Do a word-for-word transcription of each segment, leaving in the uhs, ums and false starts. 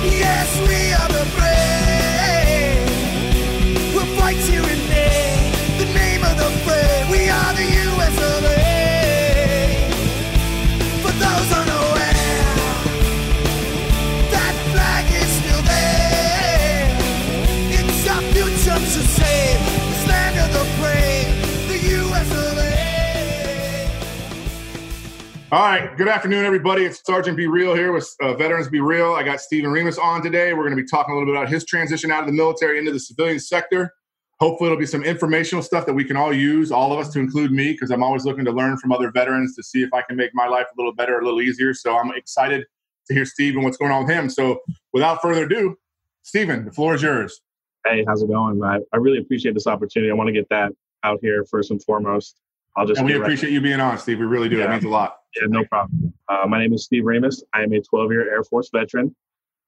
Yes, we are the brave. We'll fight tyranny, the name of the brave. We are the U S of A. For those unaware, that flag is still there. It's our future to save, this land of the brave, the U S of A. All right, good afternoon, everybody. It's Sergeant Be Real here with uh, Veterans Be Real. I got Steven Remus on today. We're going to be talking a little bit about his transition out of the military into the civilian sector. Hopefully, it'll be some informational stuff that we can all use, all of us, to include me, because I'm always looking to learn from other veterans to see if I can make my life a little better, a little easier. So I'm excited to hear Steve and what's going on with him. So without further ado, Steven, the floor is yours. Hey, how's it going, man? I really appreciate this opportunity. I want to get that out here first and foremost. I'll just and we appreciate right. you being on, Steve. We really do. Yeah. It means a lot. Yeah, no problem. Uh, my name is Steve Remus. I am a twelve-year Air Force veteran.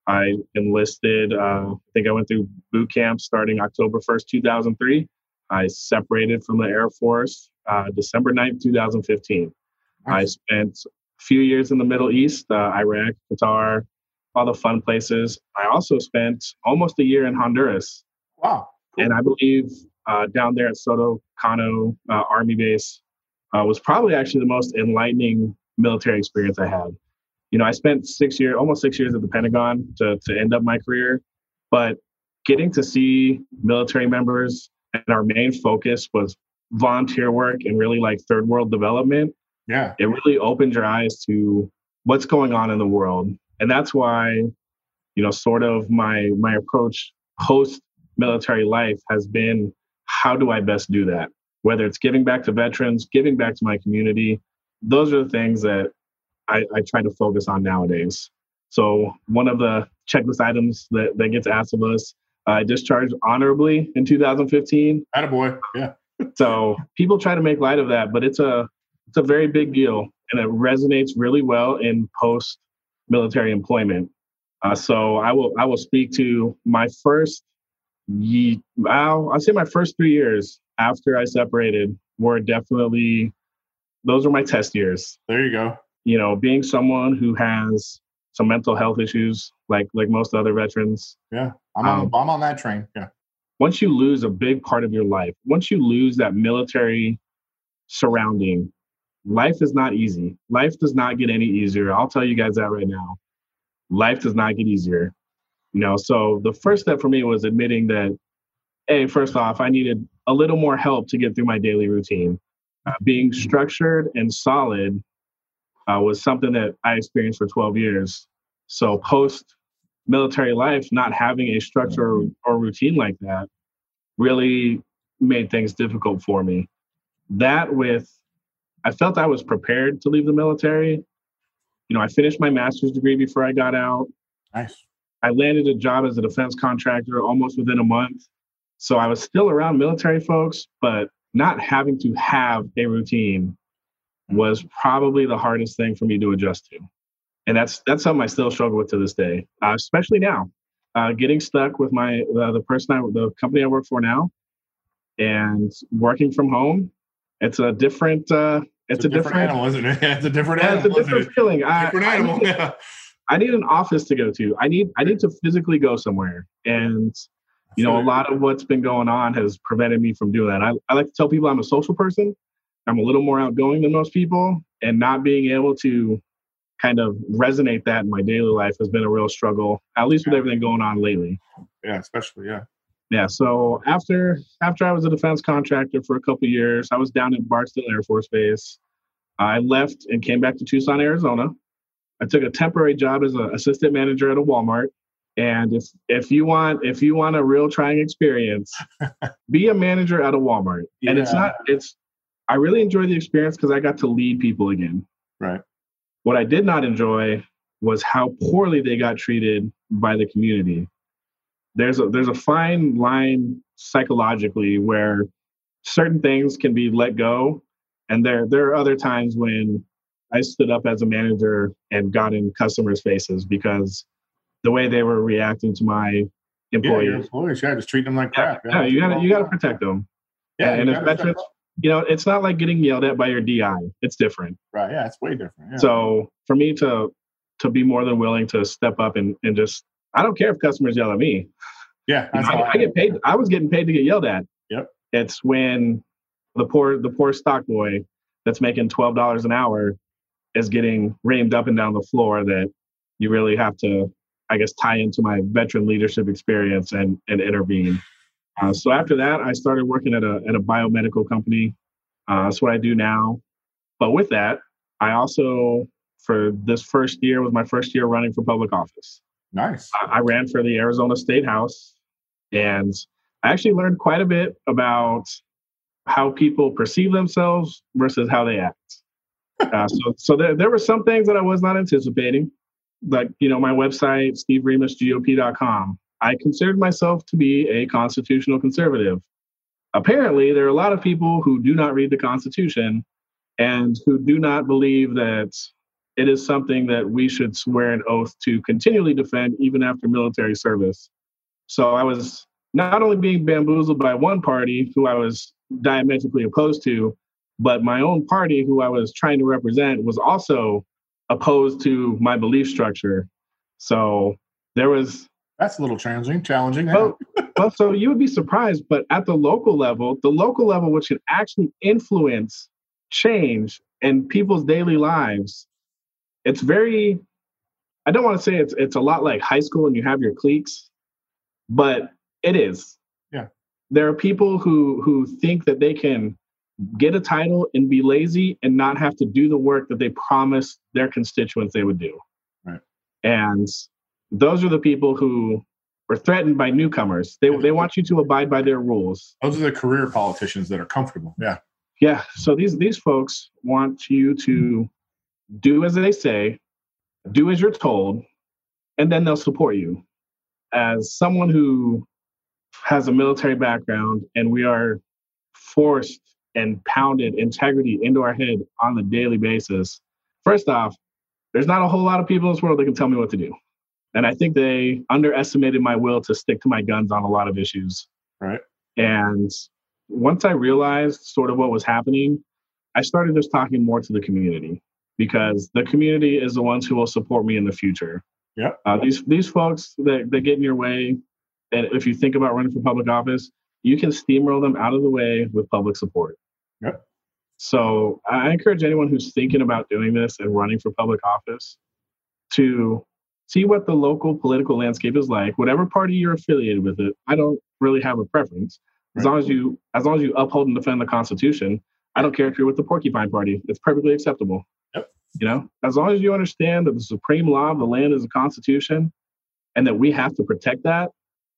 I enlisted, uh, I think I went through boot camp starting October first, two thousand three. I separated from the Air Force uh, December ninth, two thousand fifteen. Nice. I spent a few years in the Middle East, uh, Iraq, Qatar, all the fun places. I also spent almost a year in Honduras. Wow. Cool. And I believe uh, down there at Soto Cano uh, Army Base uh, was probably actually the most enlightening military experience I had. You know, I spent six years, almost six years at the Pentagon to, to end up my career, but getting to see military members, and our main focus was volunteer work and really like third world development. Yeah. It really opened your eyes to what's going on in the world. And that's why, you know, sort of my, my approach post military life has been, how do I best do that? Whether it's giving back to veterans, giving back to my community, those are the things that I, I try to focus on nowadays. So one of the checklist items that, that gets asked of us, I uh, discharged honorably in two thousand fifteen. Attaboy, yeah. So people try to make light of that, but it's a it's a very big deal, and it resonates really well in post-military employment. Uh, so I will I will speak to my first, ye- I'll, I'll say my first three years after I separated were definitely, those were my test years. There you go. You know, being someone who has some mental health issues, like like most other veterans. Yeah, I'm on, um, I'm on that train. Yeah. Once you lose a big part of your life, once you lose that military surrounding, life is not easy. Life does not get any easier. I'll tell you guys that right now. Life does not get easier. You know, so the first step for me was admitting that, hey, first off, I needed a little more help to get through my daily routine. Uh, being structured and solid Uh, was something that I experienced for twelve years. So post-military life, not having a structure or, or routine like that really made things difficult for me. That with, I felt I was prepared to leave the military. You know, I finished my master's degree before I got out. Nice. I landed a job as a defense contractor almost within a month. So I was still around military folks, but not having to have a routine was probably the hardest thing for me to adjust to. And that's that's something I still struggle with to this day, uh, especially now. Uh, getting stuck with my uh, the person, I, the company I work for now, and working from home, it's a different, uh, it's, it's a different, different animal, isn't it? It's a different animal, it's a different isn't feeling. It? I, different animal, I need, yeah. I need an office to go to. I need I need to physically go somewhere. And, you know, a lot of what's been going on has prevented me from doing that. I, I like to tell people I'm a social person. I'm a little more outgoing than most people, and not being able to kind of resonate that in my daily life has been a real struggle, at least with everything going on lately. Yeah, especially, yeah. Yeah, so after after I was a defense contractor for a couple of years, I was down at Barksdale Air Force Base. I left and came back to Tucson, Arizona. I took a temporary job as an assistant manager at a Walmart. And if if you want if you want a real trying experience, be a manager at a Walmart. And yeah. it's not it's I really enjoyed the experience because I got to lead people again. Right. What I did not enjoy was how poorly they got treated by the community. there's a there's a fine line psychologically where certain things can be let go, and there there are other times when I stood up as a manager and got in customers' faces because the way they were reacting to my employees. Yeah, your employees, yeah, just treat them like crap. Yeah, yeah, you gotta you gotta protect them. Yeah, and, and if veterans, you know, it's not like getting yelled at by your D I. It's different. Right. Yeah, it's way different. Yeah. So for me to to be more than willing to step up and, and just, I don't care if customers yell at me. Yeah. I, I, I get paid. I was getting paid to get yelled at. Yep. It's when the poor, the poor stock boy that's making twelve dollars an hour is getting reamed up and down the floor that you really have to, I guess, tie into my veteran leadership experience and, and intervene. Uh, so after that, I started working at a, at a biomedical company. Uh, that's what I do now. But with that, I also, for this first year was my first year running for public office. Nice. I, I ran for the Arizona State House, and I actually learned quite a bit about how people perceive themselves versus how they act. Uh, so so there, there were some things that I was not anticipating. Like, you know, my website, steve remus g o p dot com. I considered myself to be a constitutional conservative. Apparently, there are a lot of people who do not read the Constitution and who do not believe that it is something that we should swear an oath to continually defend even after military service. So I was not only being bamboozled by one party who I was diametrically opposed to, but my own party who I was trying to represent was also opposed to my belief structure. So there was... That's a little challenging. Challenging. Well, well, so you would be surprised, but at the local level, the local level, which can actually influence change in people's daily lives, it's very, I don't want to say it's it's a lot like high school and you have your cliques, but it is. Yeah. There are people who who think that they can get a title and be lazy and not have to do the work that they promised their constituents they would do. Right. And those are the people who are threatened by newcomers. They they want you to abide by their rules. Those are the career politicians that are comfortable. Yeah. Yeah. So these these folks want you to do as they say, do as you're told, and then they'll support you. As someone who has a military background and we are forced and pounded integrity into our head on a daily basis, first off, there's not a whole lot of people in this world that can tell me what to do. And I think they underestimated my will to stick to my guns on a lot of issues. Right. And once I realized sort of what was happening, I started just talking more to the community because the community is the ones who will support me in the future. Yeah. Uh, these these folks that, that get in your way, and if you think about running for public office, you can steamroll them out of the way with public support. Yep. So I encourage anyone who's thinking about doing this and running for public office to see what the local political landscape is like, whatever party you're affiliated with it. I don't really have a preference. As right. long as you as long as you uphold and defend the Constitution, I don't care if you're with the Porcupine Party. It's perfectly acceptable. Yep. You know, as long as you understand that the supreme law of the land is the Constitution and that we have to protect that,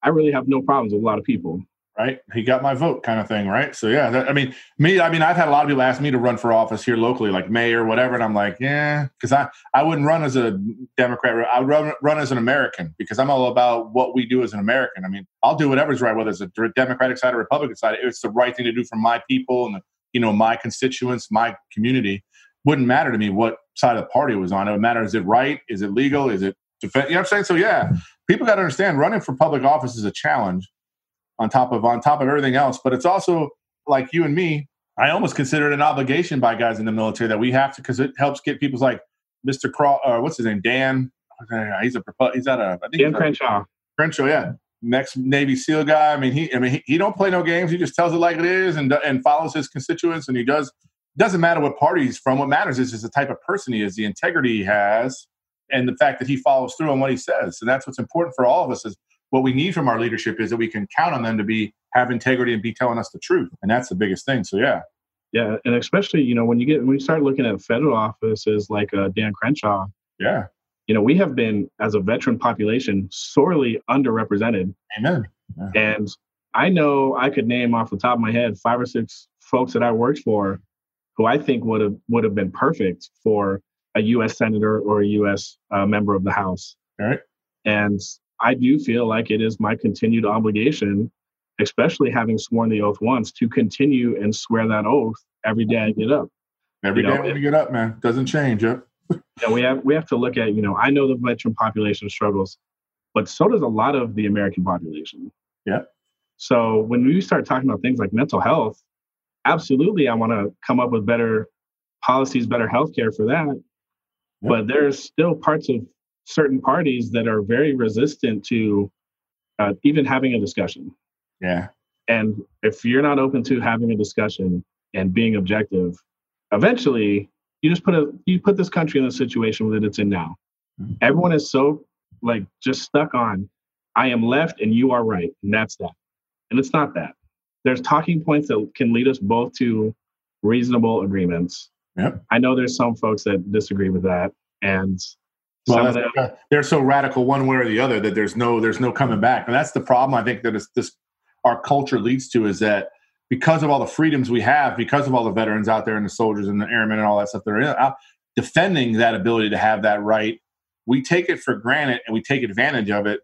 I really have no problems with a lot of people. Right. He got my vote kind of thing. Right. So, yeah, that, I mean, me, I mean, I've had a lot of people ask me to run for office here locally, like mayor, whatever. And I'm like, yeah, because I, I wouldn't run as a Democrat. I would run, run as an American because I'm all about what we do as an American. I mean, I'll do whatever's right, whether it's a Democratic side or Republican side. It's the right thing to do for my people and, the, you know, my constituents, my community. Wouldn't matter to me what side of the party it was on. It would matter. Is it right? Is it legal? Is it defense? You know what I'm saying? So, yeah, people got to understand running for public office is a challenge. On top of on top of everything else, but it's also like you and me. I almost consider it an obligation by guys in the military that we have to, because it helps get people like Mister Craw, uh, what's his name, Dan. He's a he's at a I think Dan Crenshaw. Crenshaw, yeah, next Navy SEAL guy. I mean, he I mean he, he don't play no games. He just tells it like it is and and follows his constituents. And he does doesn't matter what party he's from. What matters is just the type of person he is, the integrity he has, and the fact that he follows through on what he says. So that's what's important for all of us is. What we need from our leadership is that we can count on them to be have integrity and be telling us the truth, and that's the biggest thing. So yeah, yeah, and especially you know when you get when you start looking at federal offices like uh, Dan Crenshaw, yeah, you know we have been as a veteran population sorely underrepresented. Amen. Yeah. And I know I could name off the top of my head five or six folks that I worked for who I think would have would have been perfect for a U S senator or a U S uh, member of the House. All right, and I do feel like it is my continued obligation, especially having sworn the oath once, to continue and swear that oath every day I get up. Every you day know, when we get up, man. Doesn't change, yeah. Yeah, we have we have to look at, you know, I know the veteran population struggles, but so does a lot of the American population. Yeah. So when we start talking about things like mental health, absolutely, I want to come up with better policies, better healthcare for that. Yeah. But there's still parts of certain parties that are very resistant to uh, even having a discussion. Yeah. And if you're not open to having a discussion and being objective, eventually you just put a you put this country in the situation that it's in now. Mm-hmm. Everyone is so like just stuck on I am left and you are right, and that's that. And it's not that. There's talking points that can lead us both to reasonable agreements. Yep. I know there's some folks that disagree with that, and well, them, uh, they're so radical one way or the other that there's no there's no coming back. And that's the problem I think that it's, this our culture leads to is that because of all the freedoms we have, because of all the veterans out there and the soldiers and the airmen and all that stuff, they're out defending that ability to have that right. We take it for granted and we take advantage of it.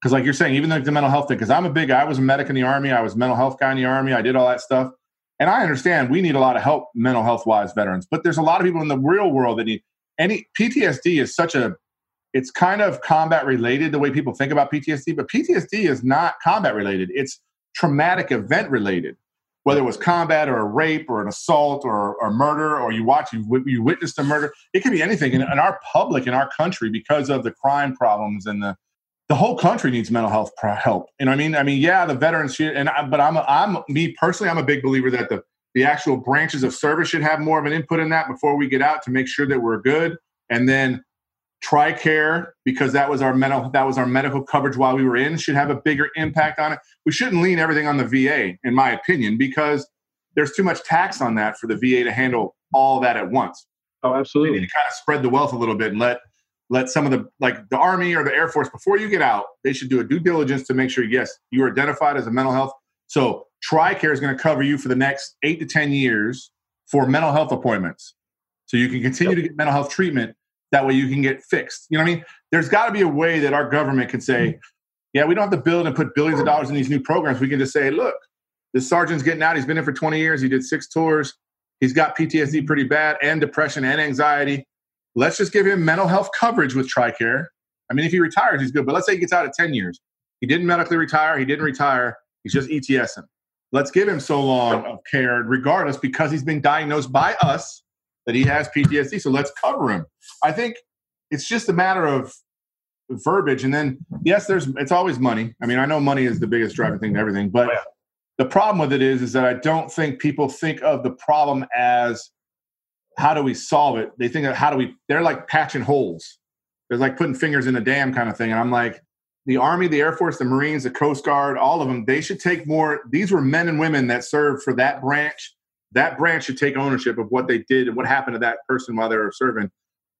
Because like you're saying, even like the mental health thing, because I'm a big, I was a medic in the Army. I was a mental health guy in the Army. I did all that stuff. And I understand we need a lot of help mental health-wise veterans. But there's a lot of people in the real world that need any P T S D is such a, it's kind of combat related the way people think about P T S D, but P T S D is not combat related. It's traumatic event related, whether it was combat or a rape or an assault or a murder, or you watch, you, you witnessed a murder. It could be anything in, in our public, in our country, because of the crime problems and the, the whole country needs mental health help. You know what I mean? I mean, yeah, the veterans should, and I, but I'm, a, I'm me personally, I'm a big believer that the, the actual branches of service should have more of an input in that before we get out to make sure that we're good. And then TRICARE, because that was our mental, that was our medical coverage while we were in, should have a bigger impact on it. We shouldn't lean everything on the V A, in my opinion, because there's too much tax on that for the V A to handle all that at once. Oh, absolutely. We need to kind of spread the wealth a little bit and let let some of the, like the Army or the Air Force, before you get out, they should do a due diligence to make sure, yes, you are identified as a mental health. So TRICARE is going to cover you for the next eight to ten years for mental health appointments. So you can continue to get mental health treatment. That way you can get fixed. You know what I mean? There's got to be a way that our government can say, yeah, we don't have to build and put billions of dollars in these new programs. We can just say, look, this sergeant's getting out. He's been in for twenty years. He did six tours. He's got P T S D pretty bad and depression and anxiety. Let's just give him mental health coverage with TRICARE. I mean, if he retires, he's good. But let's say he gets out at ten years. He didn't medically retire. He didn't retire. He's just ETSing. Let's give him so long of care regardless because he's been diagnosed by us that he has P T S D. So let's cover him. I think it's just a matter of verbiage. And then, yes, there's it's always money. I mean, I know money is the biggest driving thing to everything. But oh, yeah. The problem with it is, is that I don't think people think of the problem as how do we solve it? They think of how do we – they're like patching holes. They're like putting fingers in a dam kind of thing. And I'm like, the Army, the Air Force, the Marines, the Coast Guard, all of them, they should take more – these were men and women that served for that branch. That branch should take ownership of what they did and what happened to that person while they were serving.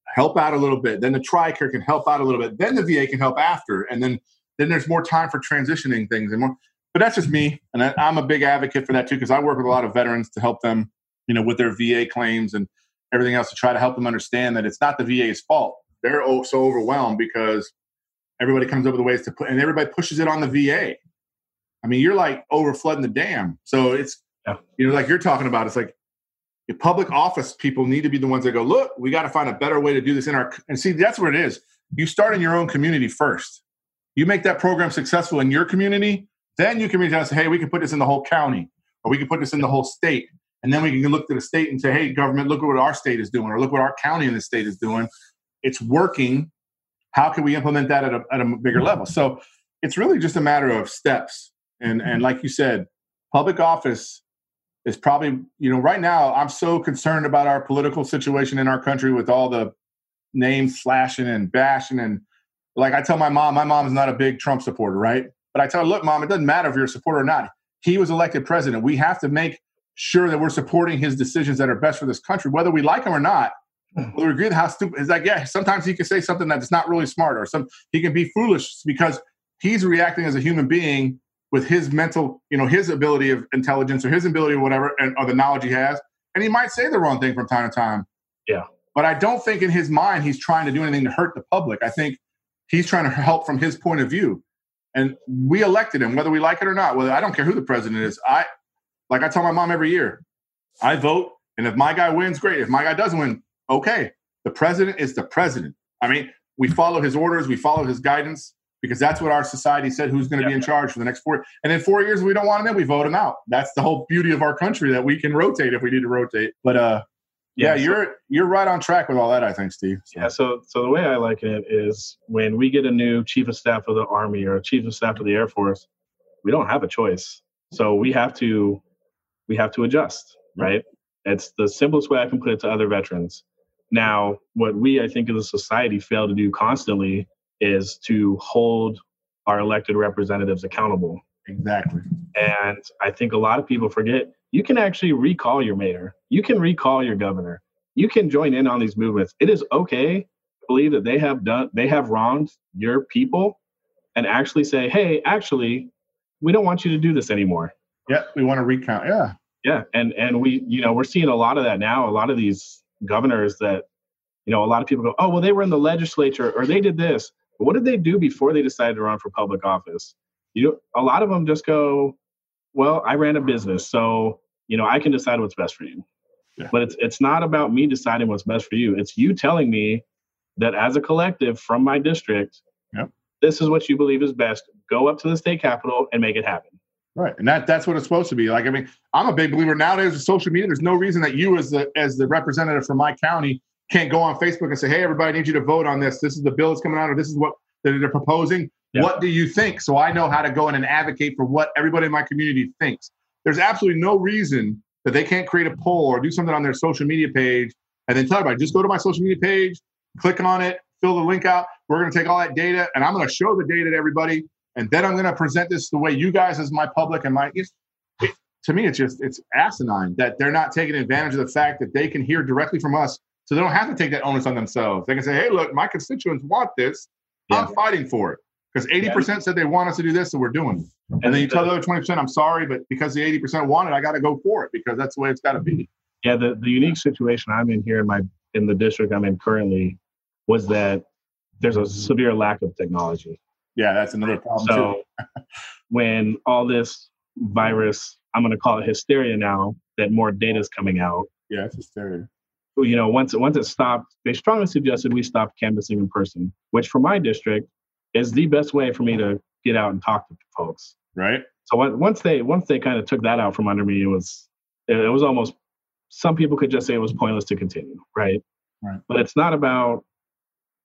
Help out a little bit. Then the TRICARE can help out a little bit. Then the V A can help after. And then, then there's more time for transitioning things and more. But that's just me. And I, I'm a big advocate for that too, because I work with a lot of veterans to help them, you know, with their V A claims and everything else to try to help them understand that it's not the V A's fault. They're so overwhelmed because everybody comes up with ways to put, and everybody pushes it on the V A. I mean, you're like over flooding the dam. So it's, yeah. You know, like you're talking about, it's like the public office people need to be the ones that go, look, we got to find a better way to do this in our, and see, that's what it is. You start in your own community first. You make that program successful in your community, then you can reach out and say, hey, we can put this in the whole county, or we can put this in the whole state. And then we can look to the state and say, hey, government, look at what our state is doing, or look what our county in the state is doing. It's working. How can we implement that at a, at a bigger level? So it's really just a matter of steps. And, and like you said, public office is probably, you know, right now I'm so concerned about our political situation in our country with all the names slashing and bashing. And like I tell my mom, my mom's not a big Trump supporter, right? But I tell her, look, Mom, it doesn't matter if you're a supporter or not. He was elected president. We have to make sure that we're supporting his decisions that are best for this country, whether we like him or not. Whether we agree with how stupid, it's like, yeah, sometimes he can say something that's not really smart, or some he can be foolish because he's reacting as a human being with his mental, you know, his ability of intelligence or his ability or whatever, and, or the knowledge he has. And he might say the wrong thing from time to time. Yeah. But I don't think in his mind he's trying to do anything to hurt the public. I think He's trying to help from his point of view. And we elected him, whether we like it or not. Well, I don't care who the president is. I, like I tell my mom every year, I vote. And if my guy wins, great. If my guy doesn't win, okay. The president is the president. I mean, we follow his orders. We follow his guidance because that's what our society said who's going to yep. be in charge for the next four. And in four years, we don't want him in. We vote him out. That's the whole beauty of our country, that we can rotate if we need to rotate. But uh, yeah, yeah, you're so, you're right on track with all that, I think, Steve. So. Yeah, so so the way I like it is when we get a new chief of staff of the Army or a chief of staff of the Air Force, we don't have a choice. So we have to we have to adjust, right? It's the simplest way I can put it to other veterans. Now, what we, I think, as a society fail to do constantly is to hold our elected representatives accountable. Exactly. And I think a lot of people forget you can actually recall your mayor. You can recall your governor. You can join in on these movements. It is okay to believe that they have done, they have wronged your people and actually say, hey, actually, we don't want you to do this anymore. Yeah, we want to recount. Yeah. Yeah. And and we, you know, we're seeing a lot of that now. A lot of these governors that, you know, a lot of people go, oh, well, they were in the legislature or they did this. But what did they do before they decided to run for public office? You know, a lot of them just go, well, I ran a business, so, you know, I can decide what's best for you. Yeah. But it's it's not about me deciding what's best for you. It's you telling me that as a collective from my district, yep. this is what you believe is best. Go up to the state capitol and make it happen. Right. And that that's what it's supposed to be. Like, I mean, I'm a big believer nowadays with social media. There's no reason that you as the as the representative from my county can't go on Facebook and say, hey, everybody, I need you to vote on this. This is the bill that's coming out, or this is what they're proposing. Yeah. What do you think? So I know how to go in and advocate for what everybody in my community thinks. There's absolutely no reason that they can't create a poll or do something on their social media page and then tell everybody, just go to my social media page, click on it, fill the link out. We're going to take all that data and I'm going to show the data to everybody. And then I'm going to present this the way you guys as my public and my, it's, it, to me, it's just, it's asinine that they're not taking advantage of the fact that they can hear directly from us. So they don't have to take that onus on themselves. They can say, hey, look, my constituents want this. Yeah. I'm fighting for it. Because eighty percent yeah. said they want us to do this, so we're doing it. And, and then you the, tell the other twenty percent, I'm sorry, but because the eighty percent want it, I got to go for it because that's the way it's got to be. Yeah, the, the unique situation I'm in here in my in the district I'm in currently was that there's a severe lack of technology. Yeah, that's another problem so, too. When all this virus, I'm going to call it hysteria now, that more data is coming out. Yeah, it's hysteria. You know, once, once it stopped, they strongly suggested we stop canvassing in person, which for my district, is the best way for me to get out and talk to folks. Right. So once they once they kind of took that out from under me, it was it was almost some people could just say it was pointless to continue. Right. Right. But it's not about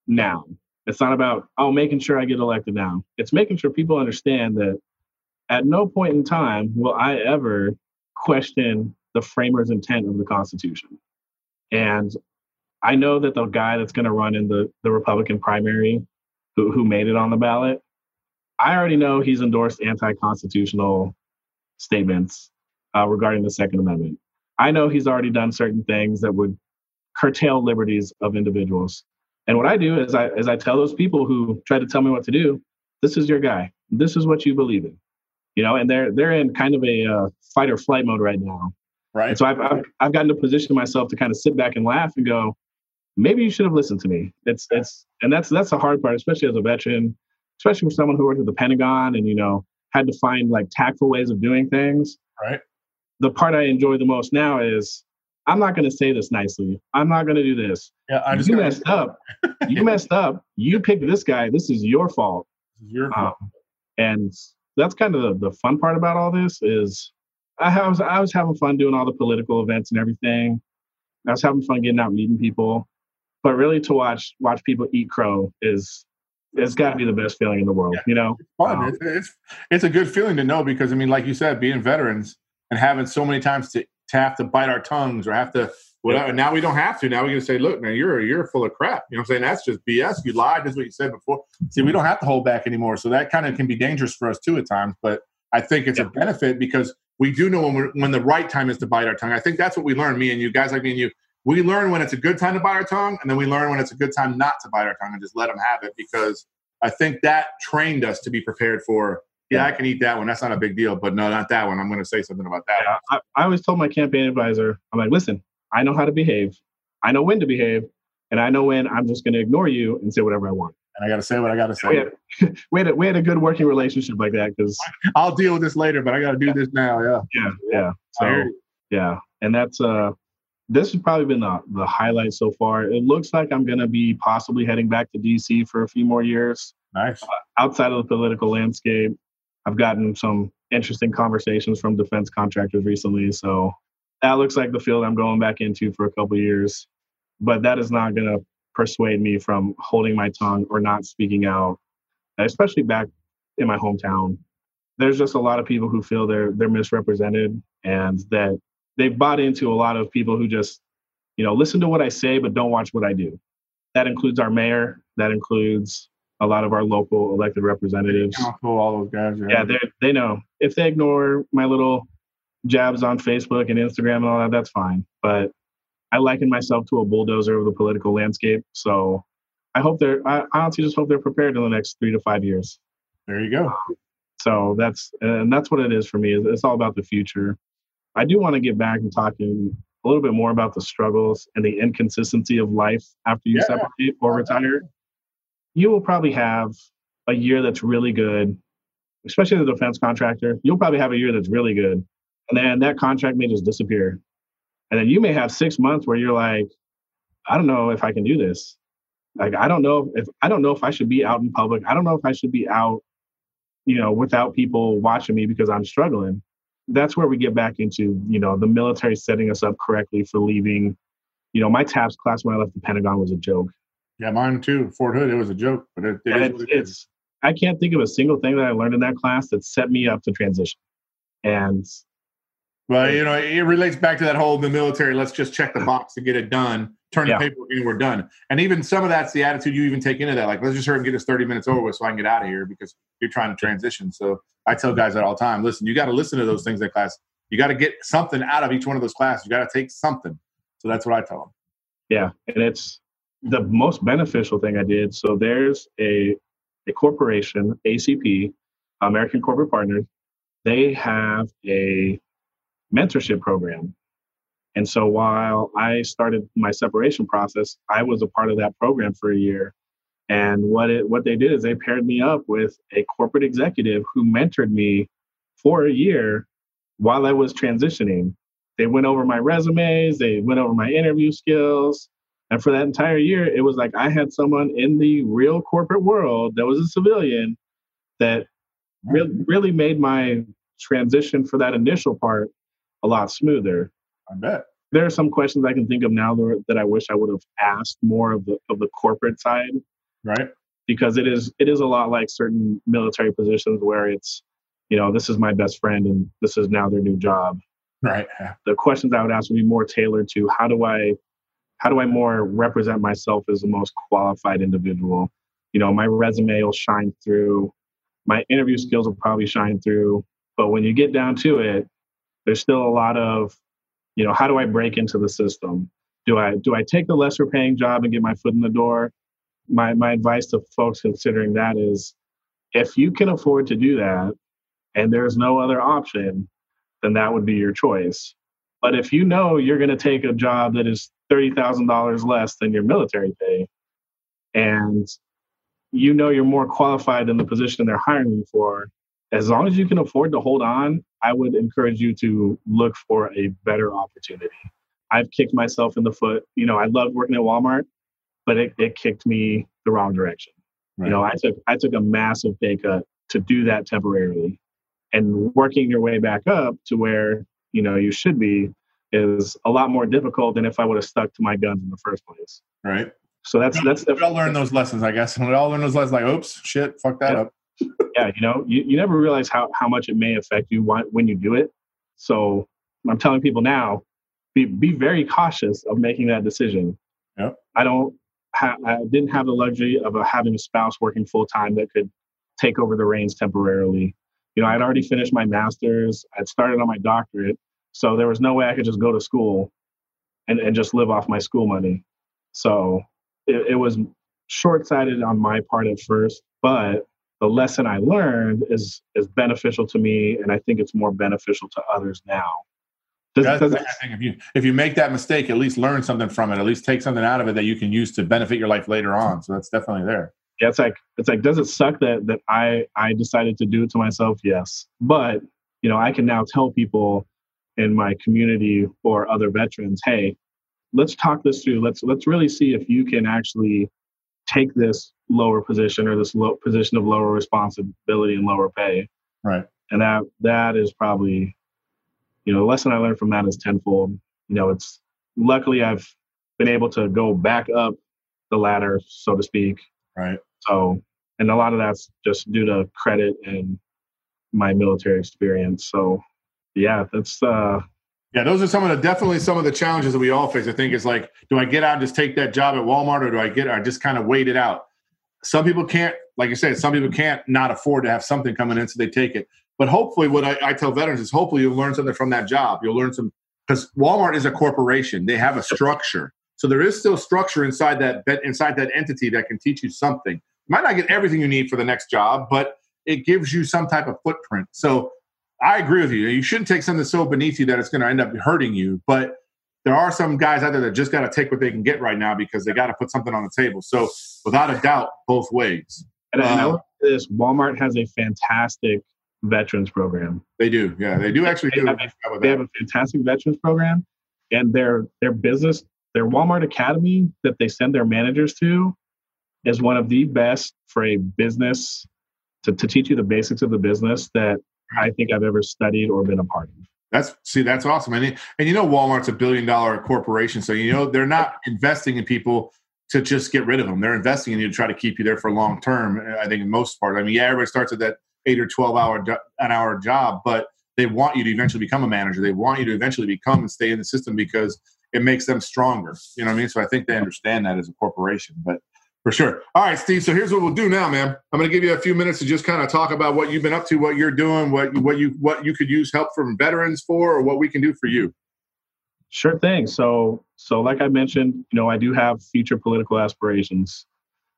now. It's not about, oh, making sure I get elected now. It's making sure people understand that at no point in time will I ever question the framers' intent of the Constitution. And I know that the guy that's going to run in the, the Republican primary who made it on the ballot, I already know he's endorsed anti-constitutional statements uh, regarding the Second Amendment. I know he's already done certain things that would curtail liberties of individuals. And what I do is I, is I tell those people who try to tell me what to do, this is your guy. This is what you believe in. You know, and they're they're in kind of a uh, fight or flight mode right now. Right. And so I've, I've I've gotten to position myself to kind of sit back and laugh and go, maybe you should have listened to me. It's it's and that's that's the hard part, especially as a veteran, especially for someone who worked at the Pentagon and, you know, had to find like tactful ways of doing things. Right. The part I enjoy the most now is I'm not going to say this nicely. I'm not going to do this. Yeah, I just you messed up. You messed up. You picked this guy. This is your fault. Your fault. Um, and that's kind of the, the fun part about all this is I, have, I was I was having fun doing all the political events and everything. I was having fun getting out meeting people. But really, to watch watch people eat crow is it's got to be the best feeling in the world, yeah. you know. It's fun. Um, it's, it's it's a good feeling to know because I mean, like you said, being veterans and having so many times to, to have to bite our tongues or have to whatever. Yeah. Now we don't have to. Now we can say, look, man, you're you're full of crap. You know what I'm saying? That's just B S. You lied. That's what you said before. See, we don't have to hold back anymore. So that kind of can be dangerous for us too at times. But I think it's yeah. a benefit because we do know when we're, when the right time is to bite our tongue. I think that's what we learned. Me and you guys, like me and you. We learn when it's a good time to bite our tongue, and then we learn when it's a good time not to bite our tongue and just let them have it because I think that trained us to be prepared for, yeah, I can eat that one. That's not a big deal, but no, not that one. I'm going to say something about that. Yeah, I, I always told my campaign advisor, I'm like, listen, I know how to behave. I know when to behave, and I know when I'm just going to ignore you and say whatever I want. and I got to say what I got to say. We had, we, had a, we had a good working relationship like that, because I'll deal with this later, but I got to do yeah. this now. Yeah. Yeah. Yeah. So, yeah. And that's, uh, this has probably been the, the highlight so far. It looks like I'm going to be possibly heading back to D C for a few more years. Nice. Uh, outside of the political landscape, I've gotten some interesting conversations from defense contractors recently. So that looks like the field I'm going back into for a couple of years. But that is not going to persuade me from holding my tongue or not speaking out, especially back in my hometown. There's just a lot of people who feel they're they're misrepresented, and that they've bought into a lot of people who just, you know, listen to what I say, but don't watch what I do. That includes our mayor. That includes a lot of our local elected representatives. All those guys. Yeah, yeah they know. If they ignore my little jabs on Facebook and Instagram and all that, that's fine. But I liken myself to a bulldozer of the political landscape. So I hope they're, I honestly just hope they're prepared in the next three to five years. There you go. So that's, and that's what it is for me. It's all about the future. I do want to get back and talking a little bit more about the struggles and the inconsistency of life after you yeah. separate or retire. You will probably have a year that's really good, especially as a defense contractor. You'll probably have a year that's really good. And then that contract may just disappear. And then you may have six months where you're like, I don't know if I can do this. Like, I don't know if I don't know if I should be out in public. I don't know if I should be out, you know, without people watching me because I'm struggling. That's where we get back into, you know, the military setting us up correctly for leaving. You know, my TAPS class when I left the Pentagon was a joke. Yeah, mine too. Fort Hood, it was a joke. But it, it, it, it it's is. I can't think of a single thing that I learned in that class that set me up to transition. And well, you know, it relates back to that whole the military, let's just check the box to get it done, turn yeah. the paperwork in, we're done. And even some of that's the attitude you even take into that. Like, let's just hurry and get this thirty minutes over with so I can get out of here because you're trying to transition. So I tell guys that all the time, listen, you got to listen to those things in class. You got to get something out of each one of those classes. You got to take something. So that's what I tell them. Yeah. And it's the most beneficial thing I did. So there's a, a corporation, A C P, American Corporate Partners. They have a mentorship program. And so while I started my separation process, I was a part of that program for a year. And what it what they did is they paired me up with a corporate executive who mentored me for a year while I was transitioning. They went over my resumes, they went over my interview skills. And for that entire year, it was like I had someone in the real corporate world that was a civilian that re- really made my transition for that initial part a lot smoother. I bet. There are some questions I can think of now that I wish I would have asked more of the of the corporate side, right? Because it is it is a lot like certain military positions where it's, you know, this is my best friend and this is now their new job. Right. The questions I would ask would be more tailored to how do I how do I more represent myself as the most qualified individual? You know, my resume will shine through, my interview skills will probably shine through, but when you get down to it, there's still a lot of, you know, how do I break into the system? Do I do I take the lesser paying job and get my foot in the door? My my advice to folks considering that is, if you can afford to do that and there's no other option, then that would be your choice. But if you know you're going to take a job that is thirty thousand dollars less than your military pay, and you know you're more qualified than the position they're hiring you for, as long as you can afford to hold on, I would encourage you to look for a better opportunity. I've kicked myself in the foot. You know, I loved working at Walmart, but it, it kicked me the wrong direction. Right. You know, I took I took a massive pay cut to do that temporarily. And working your way back up to where, you know, you should be is a lot more difficult than if I would have stuck to my guns in the first place. Right. So that's... that's We all learn those lessons, I guess. And we all learn those lessons like, oops, shit, fuck that yeah. up. Yeah, you know, you, you never realize how, how much it may affect you when you do it. So I'm telling people now, be be very cautious of making that decision. Yeah. I don't ha- I didn't have the luxury of uh, having a spouse working full time that could take over the reins temporarily. You know, I'd already finished my master's. I'd started on my doctorate. So there was no way I could just go to school and, and just live off my school money. So it, it was short-sighted on my part at first, but the lesson I learned is is beneficial to me, and I think it's more beneficial to others now. Does, That's does it, I think if you if you make that mistake, at least learn something from it. At least take something out of it that you can use to benefit your life later on. So that's definitely there. Yeah, it's like, it's like, does it suck that, that I, I decided to do it to myself? Yes. But, you know, I can now tell people in my community or other veterans, hey, let's talk this through. Let's, let's really see if you can actually take this lower position or this low position of lower responsibility and lower pay. Right. And that, that is probably, you know, the lesson I learned from that is tenfold. You know, it's luckily I've been able to go back up the ladder, so to speak. Right. So, and a lot of that's just due to credit and my military experience. So yeah, that's, uh, yeah, those are some of the, definitely some of the challenges that we all face. I think it's like, do I get out and just take that job at Walmart, or do I get, I just kind of wait it out? Some people can't, like you said, some people can't not afford to have something coming in, so they take it. But hopefully what I, I tell veterans is hopefully you'll learn something from that job. You'll learn some, because Walmart is a corporation. They have a structure. So there is still structure inside that inside that entity that can teach you something. You might not get everything you need for the next job, but it gives you some type of footprint. So I agree with you. You shouldn't take something so beneath you that it's going to end up hurting you. But there are some guys out there that just got to take what they can get right now because they got to put something on the table. So without a doubt, both ways. And I know this, Walmart has a fantastic veterans program. They do. Yeah, they do actually they do. Have a, they have a fantastic veterans program, and their their business, their Walmart Academy that they send their managers to is one of the best for a business to, to teach you the basics of the business that I think I've ever studied or been a part of. That's see, that's awesome. And, and you know, Walmart's a billion dollar corporation. So, you know, they're not investing in people to just get rid of them. They're investing in you to try to keep you there for long term. I think in most part, I mean, yeah, everybody starts at that eight or twelve hour an hour job, but they want you to eventually become a manager. They want you to eventually become and stay in the system because it makes them stronger. You know what I mean? So I think they understand that as a corporation, but for sure. All right, Steve. So here's what we'll do now, man. I'm going to give you a few minutes to just kind of talk about what you've been up to, what you're doing, what you, what you, what you could use help from veterans for, or what we can do for you. Sure thing. So, so like I mentioned, you know, I do have future political aspirations.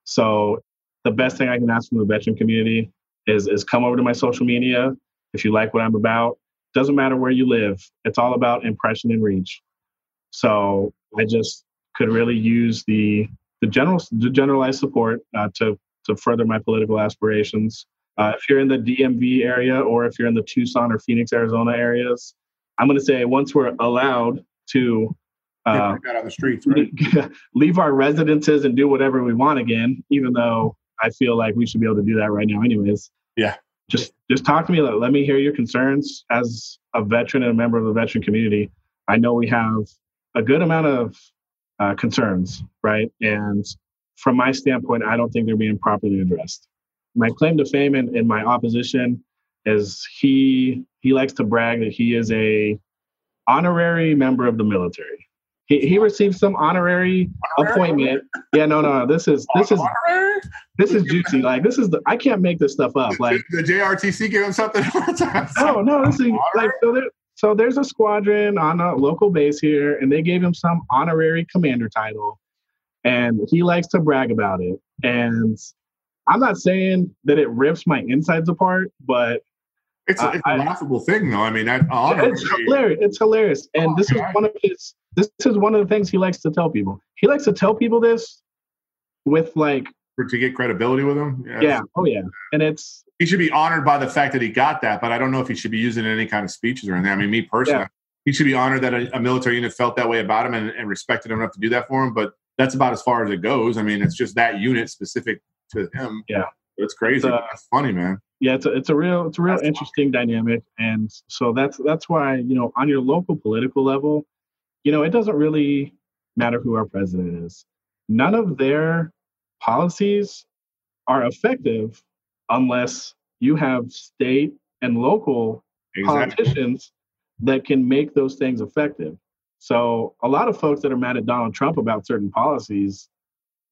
So the best thing I can ask from the veteran community is, is come over to my social media. If you like what I'm about, doesn't matter where you live. It's all about impression and reach. So I just could really use the, the general, the generalized support uh, to, to further my political aspirations. Uh, if you're in the D M V area, or if you're in the Tucson or Phoenix, Arizona areas, I'm going to say once we're allowed to uh, yeah, out the streets, right? leave our residences and do whatever we want again, even though I feel like we should be able to do that right now anyways. Yeah. Just, just talk to me. Let, let me hear your concerns as a veteran and a member of the veteran community. I know we have a good amount of uh, concerns, right? And from my standpoint, I don't think they're being properly addressed. My claim to fame in, in my opposition is he he likes to brag that he is a honorary member of the military. He he received some honorary, honorary? appointment. Yeah, no, no, this is this is honorary? this is juicy. Like this is the, I can't make this stuff up. Like the J R T C gave him something. no, no, this is like so there. So there's a squadron on a local base here, and they gave him some honorary commander title, and he likes to brag about it. And I'm not saying that it rips my insides apart, but it's, uh, it's a laughable I, thing, though. I mean, that honorary. It's hilarious. It's hilarious. And oh, this God. is one of his. This is one of the things he likes to tell people. He likes to tell people this with like to get credibility with him. Yeah. yeah. Oh yeah. And it's. He should be honored by the fact that he got that, but I don't know if he should be using any kind of speeches or anything. I mean, me personally, yeah. he should be honored that a, a military unit felt that way about him and, and respected him enough to do that for him. But that's about as far as it goes. I mean, it's just that unit specific to him. Yeah, it's crazy. It's a, that's funny, man. Yeah, it's a, it's a real, it's a real that's interesting funny. dynamic, and so that's that's why you know on your local political level, you know, it doesn't really matter who our president is. None of their policies are effective unless you have state and local exactly. politicians that can make those things effective. So a lot of folks that are mad at Donald Trump about certain policies,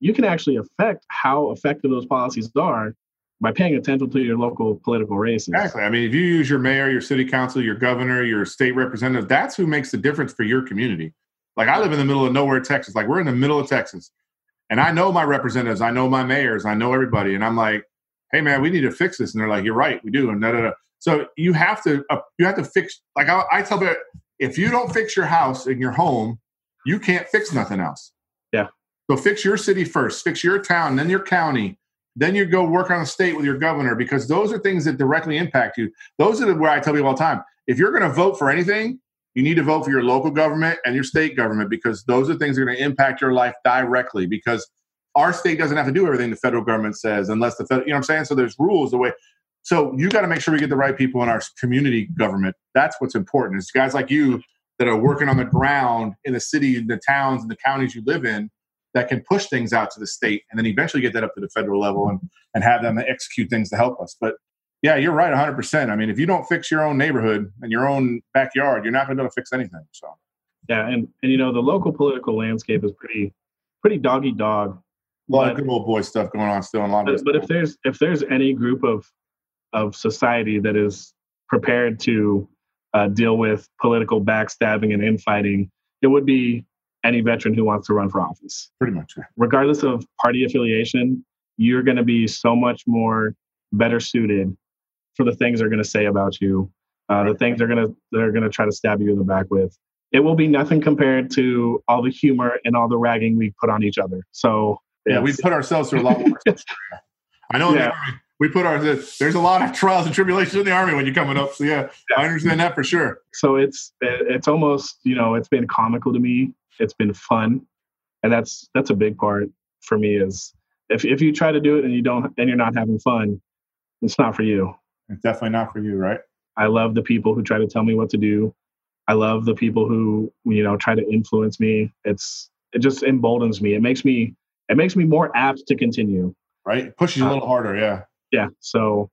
you can actually affect how effective those policies are by paying attention to your local political races. Exactly. I mean, if you use your mayor, your city council, your governor, your state representative, that's who makes the difference for your community. Like I live in the middle of nowhere, Texas. Like we're in the middle of Texas. And I know my representatives, I know my mayors, I know everybody. And I'm like, hey man, we need to fix this. And they're like, you're right, we do. And da, da, da. So you have to, uh, you have to fix, like I, I tell them, if you don't fix your house and your home, you can't fix nothing else. Yeah. So fix your city first, fix your town, then your county, Then you go work on a state with your governor, because those are things that directly impact you. Those are the, where I tell people all the time, if you're going to vote for anything, you need to vote for your local government and your state government, because those are things that are going to impact your life directly, because our state doesn't have to do everything the federal government says unless the federal, you know what I'm saying? So there's rules the way. So you got to make sure we get the right people in our community government. That's what's important. It's guys like you that are working on the ground in the city, the towns, and the counties you live in that can push things out to the state and then eventually get that up to the federal level and, and have them execute things to help us. But yeah, you're right, one hundred percent. I mean, if you don't fix your own neighborhood and your own backyard, you're not going to be able to fix anything. So, yeah, and, and you know, the local political landscape is pretty pretty dog-eat-dog. A lot but, of good old boy stuff going on still in Long Beach. But, but if there's if there's any group of of society that is prepared to uh, deal with political backstabbing and infighting, it would be any veteran who wants to run for office. Pretty much, yeah. Regardless of party affiliation, you're going to be so much more better suited for the things they're going to say about you, uh, right. the things they're going to they're going to try to stab you in the back with. It will be nothing compared to all the humor and all the ragging we put on each other. So yeah, yes. we put ourselves through a lot more. I know yeah. that we put our there's a lot of trials and tribulations in the Army when you're coming up. So yeah, yeah, I understand that for sure. So it's it's almost, you know, it's been comical to me. It's been fun, and that's that's a big part for me. Is if if you try to do it and you don't and you're not having fun, it's not for you. It's definitely not for you, right? I love the people who try to tell me what to do. I love the people who, you know, try to influence me. It's it just emboldens me. It makes me it makes me more apt to continue. Right, it pushes you uh, a little harder. Yeah, yeah. So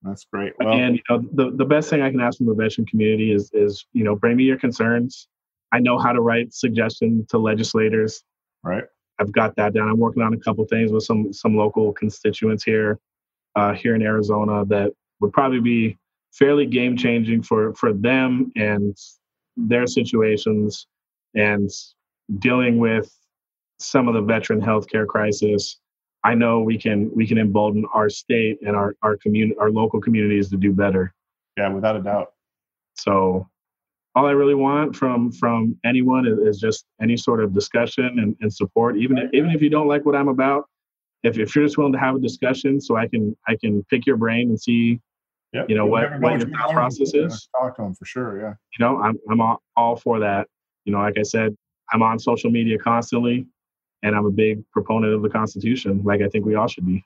that's great. Well, again, you know, the the best thing I can ask from the veteran community is is you know, bring me your concerns. I know how to write suggestions to legislators. Right, I've got that down. I'm working on a couple things with some some local constituents here, uh, here in Arizona that would probably be fairly game changing for, for them and their situations, and dealing with some of the veteran healthcare crisis. I know we can we can embolden our state and our our community, our local communities to do better. Yeah, without a doubt. So, all I really want from from anyone is, is just any sort of discussion and, and support. Even if, even if you don't like what I'm about, if if you're just willing to have a discussion, so I can I can pick your brain and see. Yep. You know, you what, what your thought process is. Talk to them for sure, yeah. You know, I'm I'm all, all for that. You know, like I said, I'm on social media constantly, and I'm a big proponent of the Constitution, like I think we all should be.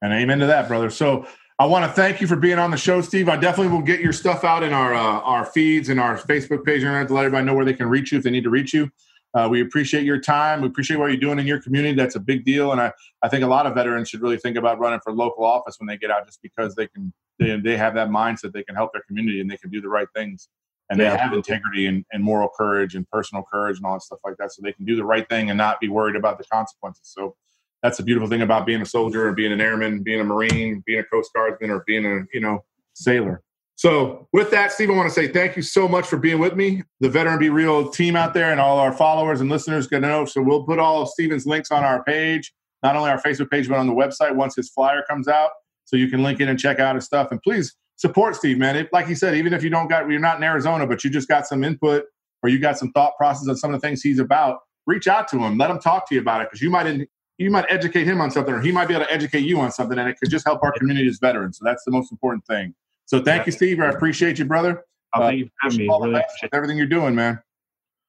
And amen to that, brother. So I want to thank you for being on the show, Steve. I definitely will get your stuff out in our uh, our feeds and our Facebook page, and to let everybody know where they can reach you if they need to reach you. Uh, we appreciate your time. We appreciate what you're doing in your community. That's a big deal. And I, I think a lot of veterans should really think about running for local office when they get out, just because they can they, they have that mindset. They can help their community and they can do the right things. And yeah, they have integrity and, and moral courage and personal courage and all that stuff like that. So they can do the right thing and not be worried about the consequences. So that's the beautiful thing about being a soldier or being an airman, being a Marine, being a Coast Guardsman, or being a, you know, sailor. So with that, Steve, I want to say thank you so much for being with me. The Veteran Be Real team out there and all our followers and listeners going to know. So we'll put all of Steven's links on our page, not only our Facebook page, but on the website once his flyer comes out. So you can link in and check out his stuff. And please support Steve, man. It, like he said, even if you don't got, you're not in Arizona, but you just got some input or you got some thought process on some of the things he's about, reach out to him. Let him talk to you about it, because you might you might educate him on something, or he might be able to educate you on something, and it could just help our community as veterans. So that's the most important thing. So thank yeah. you, Steve. I appreciate you, brother. Oh, uh, thank you for having me. Really everything you're doing, man.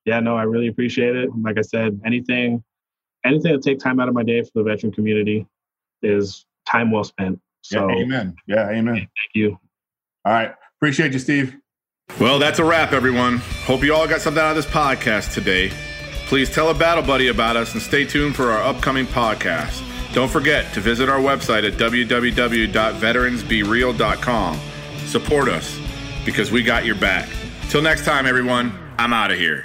Yeah, no, I really appreciate it. Like I said, anything, anything that takes time out of my day for the veteran community is time well spent. So, yeah, amen. Yeah, amen. Thank you. All right. Appreciate you, Steve. Well, that's a wrap, everyone. Hope you all got something out of this podcast today. Please tell a battle buddy about us and stay tuned for our upcoming podcast. Don't forget to visit our website at w w w dot veterans be real dot com. Support us, because we got your back. Till next time, everyone, I'm out of here.